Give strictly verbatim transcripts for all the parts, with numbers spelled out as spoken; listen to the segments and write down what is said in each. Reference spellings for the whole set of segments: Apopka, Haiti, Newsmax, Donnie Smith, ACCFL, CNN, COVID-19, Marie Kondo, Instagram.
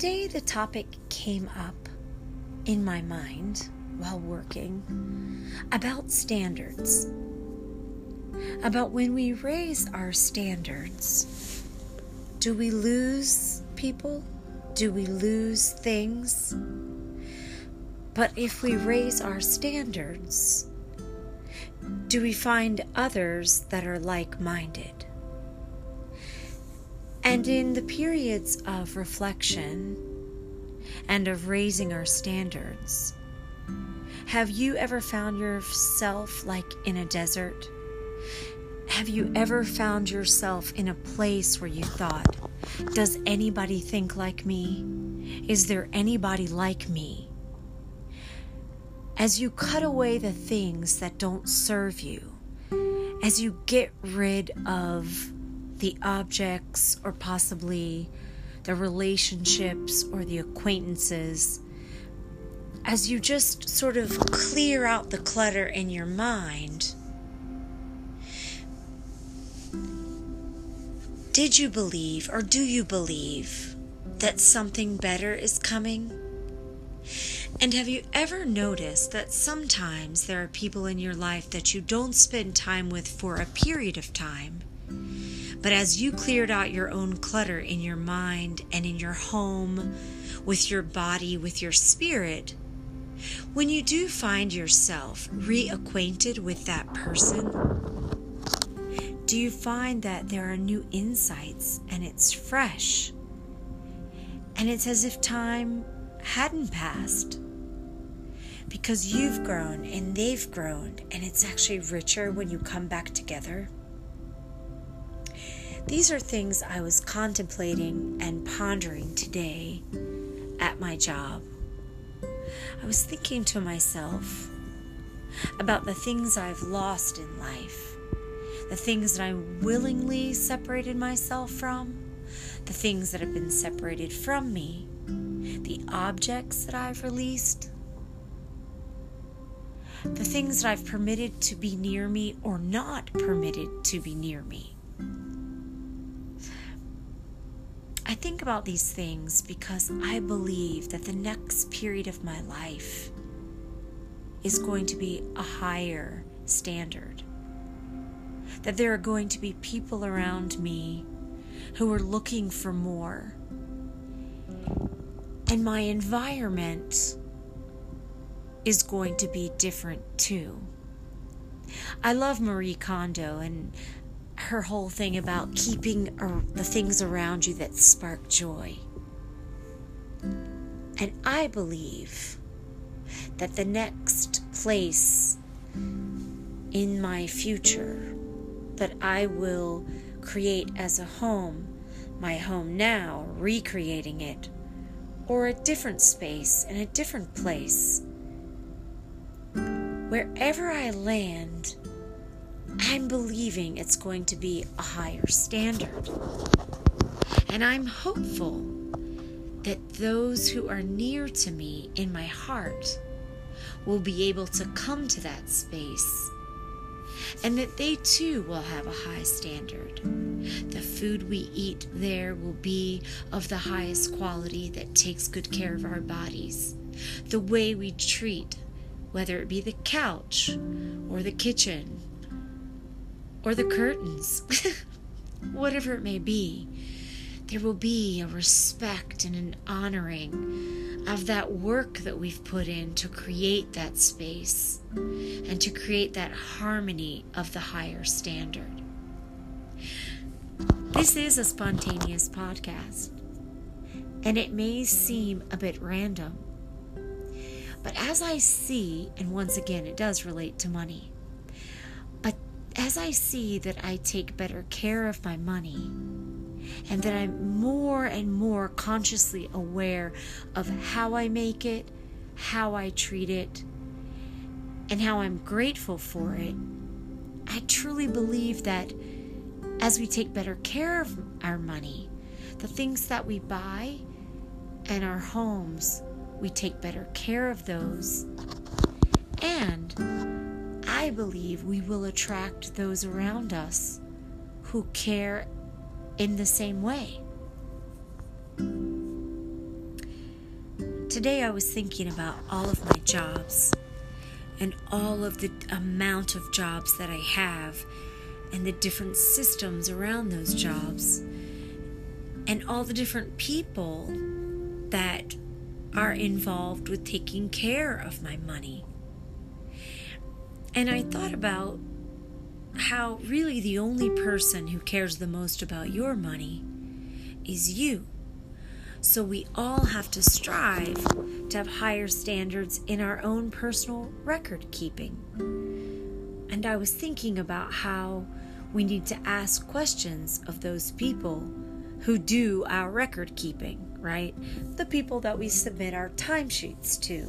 Today the topic came up in my mind while working about standards, about when we raise our standards, do we lose people? Do we lose things? But if we raise our standards, do we find others that are like-minded? And in the periods of reflection and of raising our standards, have you ever found yourself like in a desert? Have you ever found yourself in a place where you thought, does anybody think like me? Is there anybody like me? As you cut away the things that don't serve you, as you get rid of the objects or possibly the relationships or the acquaintances, as you just sort of clear out the clutter in your mind, did you believe or do you believe that something better is coming? And have you ever noticed that sometimes there are people in your life that you don't spend time with for a period of time, but as you cleared out your own clutter in your mind and in your home, with your body, with your spirit, when you do find yourself reacquainted with that person, do you find that there are new insights and it's fresh? And it's as if time hadn't passed, because you've grown and they've grown, and it's actually richer when you come back together. These are things I was contemplating and pondering today at my job. I was thinking to myself about the things I've lost in life, the things that I willingly separated myself from, the things that have been separated from me, the objects that I've released, the things that I've permitted to be near me or not permitted to be near me. I think about these things because I believe that the next period of my life is going to be a higher standard, that there are going to be people around me who are looking for more. And my environment is going to be different too. I love Marie Kondo and her whole thing about keeping the things around you that spark joy. And I believe that the next place in my future that I will create as a home, my home now, recreating it, or a different space and a different place. Wherever I land, I'm believing it's going to be a higher standard. And I'm hopeful that those who are near to me in my heart will be able to come to that space, and that they too will have a high standard. The food we eat there will be of the highest quality that takes good care of our bodies. The way we treat, whether it be the couch or the kitchen or the curtains, whatever it may be, there will be a respect and an honoring of that work that we've put in to create that space and to create that harmony of the higher standard. This is a spontaneous podcast, and it may seem a bit random, but as I see, and once again it does relate to money, but as I see that I take better care of my money, and that I'm more and more consciously aware of how I make it, how I treat it, and how I'm grateful for it, I truly believe that as we take better care of our money, the things that we buy and our homes, we take better care of those. And I believe we will attract those around us who care in the same way. Today I was thinking about all of my jobs and all of the amount of jobs that I have and the different systems around those jobs and all the different people that are involved with taking care of my money. And I thought about how really the only person who cares the most about your money is you. So we all have to strive to have higher standards in our own personal record keeping. And I was thinking about how we need to ask questions of those people who do our record keeping, right? The people that we submit our timesheets to.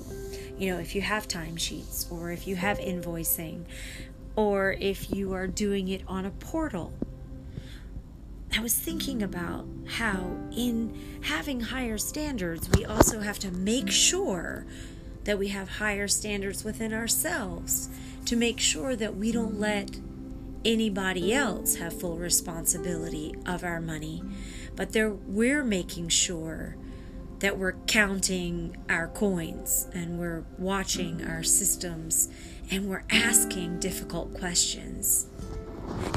You know, if you have timesheets, or if you have invoicing, or if you are doing it on a portal. I was thinking about how in having higher standards, we also have to make sure that we have higher standards within ourselves to make sure that we don't let anybody else have full responsibility of our money, but there we're making sure that we're counting our coins and we're watching our systems and we're asking difficult questions.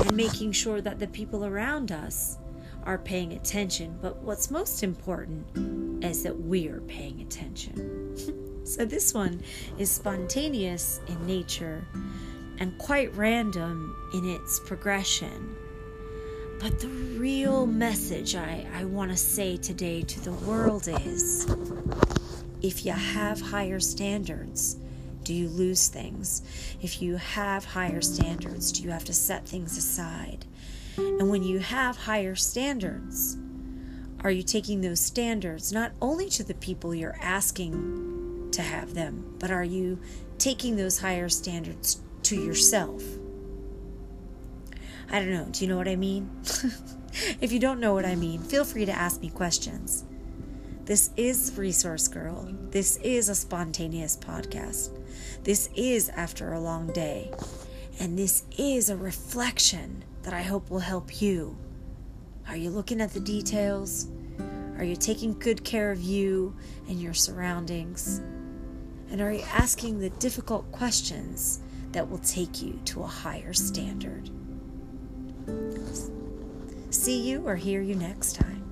And making sure that the people around us are paying attention. But what's most important is that we are paying attention. So this one is spontaneous in nature and quite random in its progression. But the real message I, I want to say today to the world is, if you have higher standards, do you lose things? If you have higher standards, do you have to set things aside? And when you have higher standards, are you taking those standards not only to the people you're asking to have them, but are you taking those higher standards to yourself? I don't know. Do you know what I mean? If you don't know what I mean, feel free to ask me questions. This is Resource Girl. This is a spontaneous podcast. This is after a long day. And this is a reflection that I hope will help you. Are you looking at the details? Are you taking good care of you and your surroundings? And are you asking the difficult questions that will take you to a higher standard? See you or hear you next time.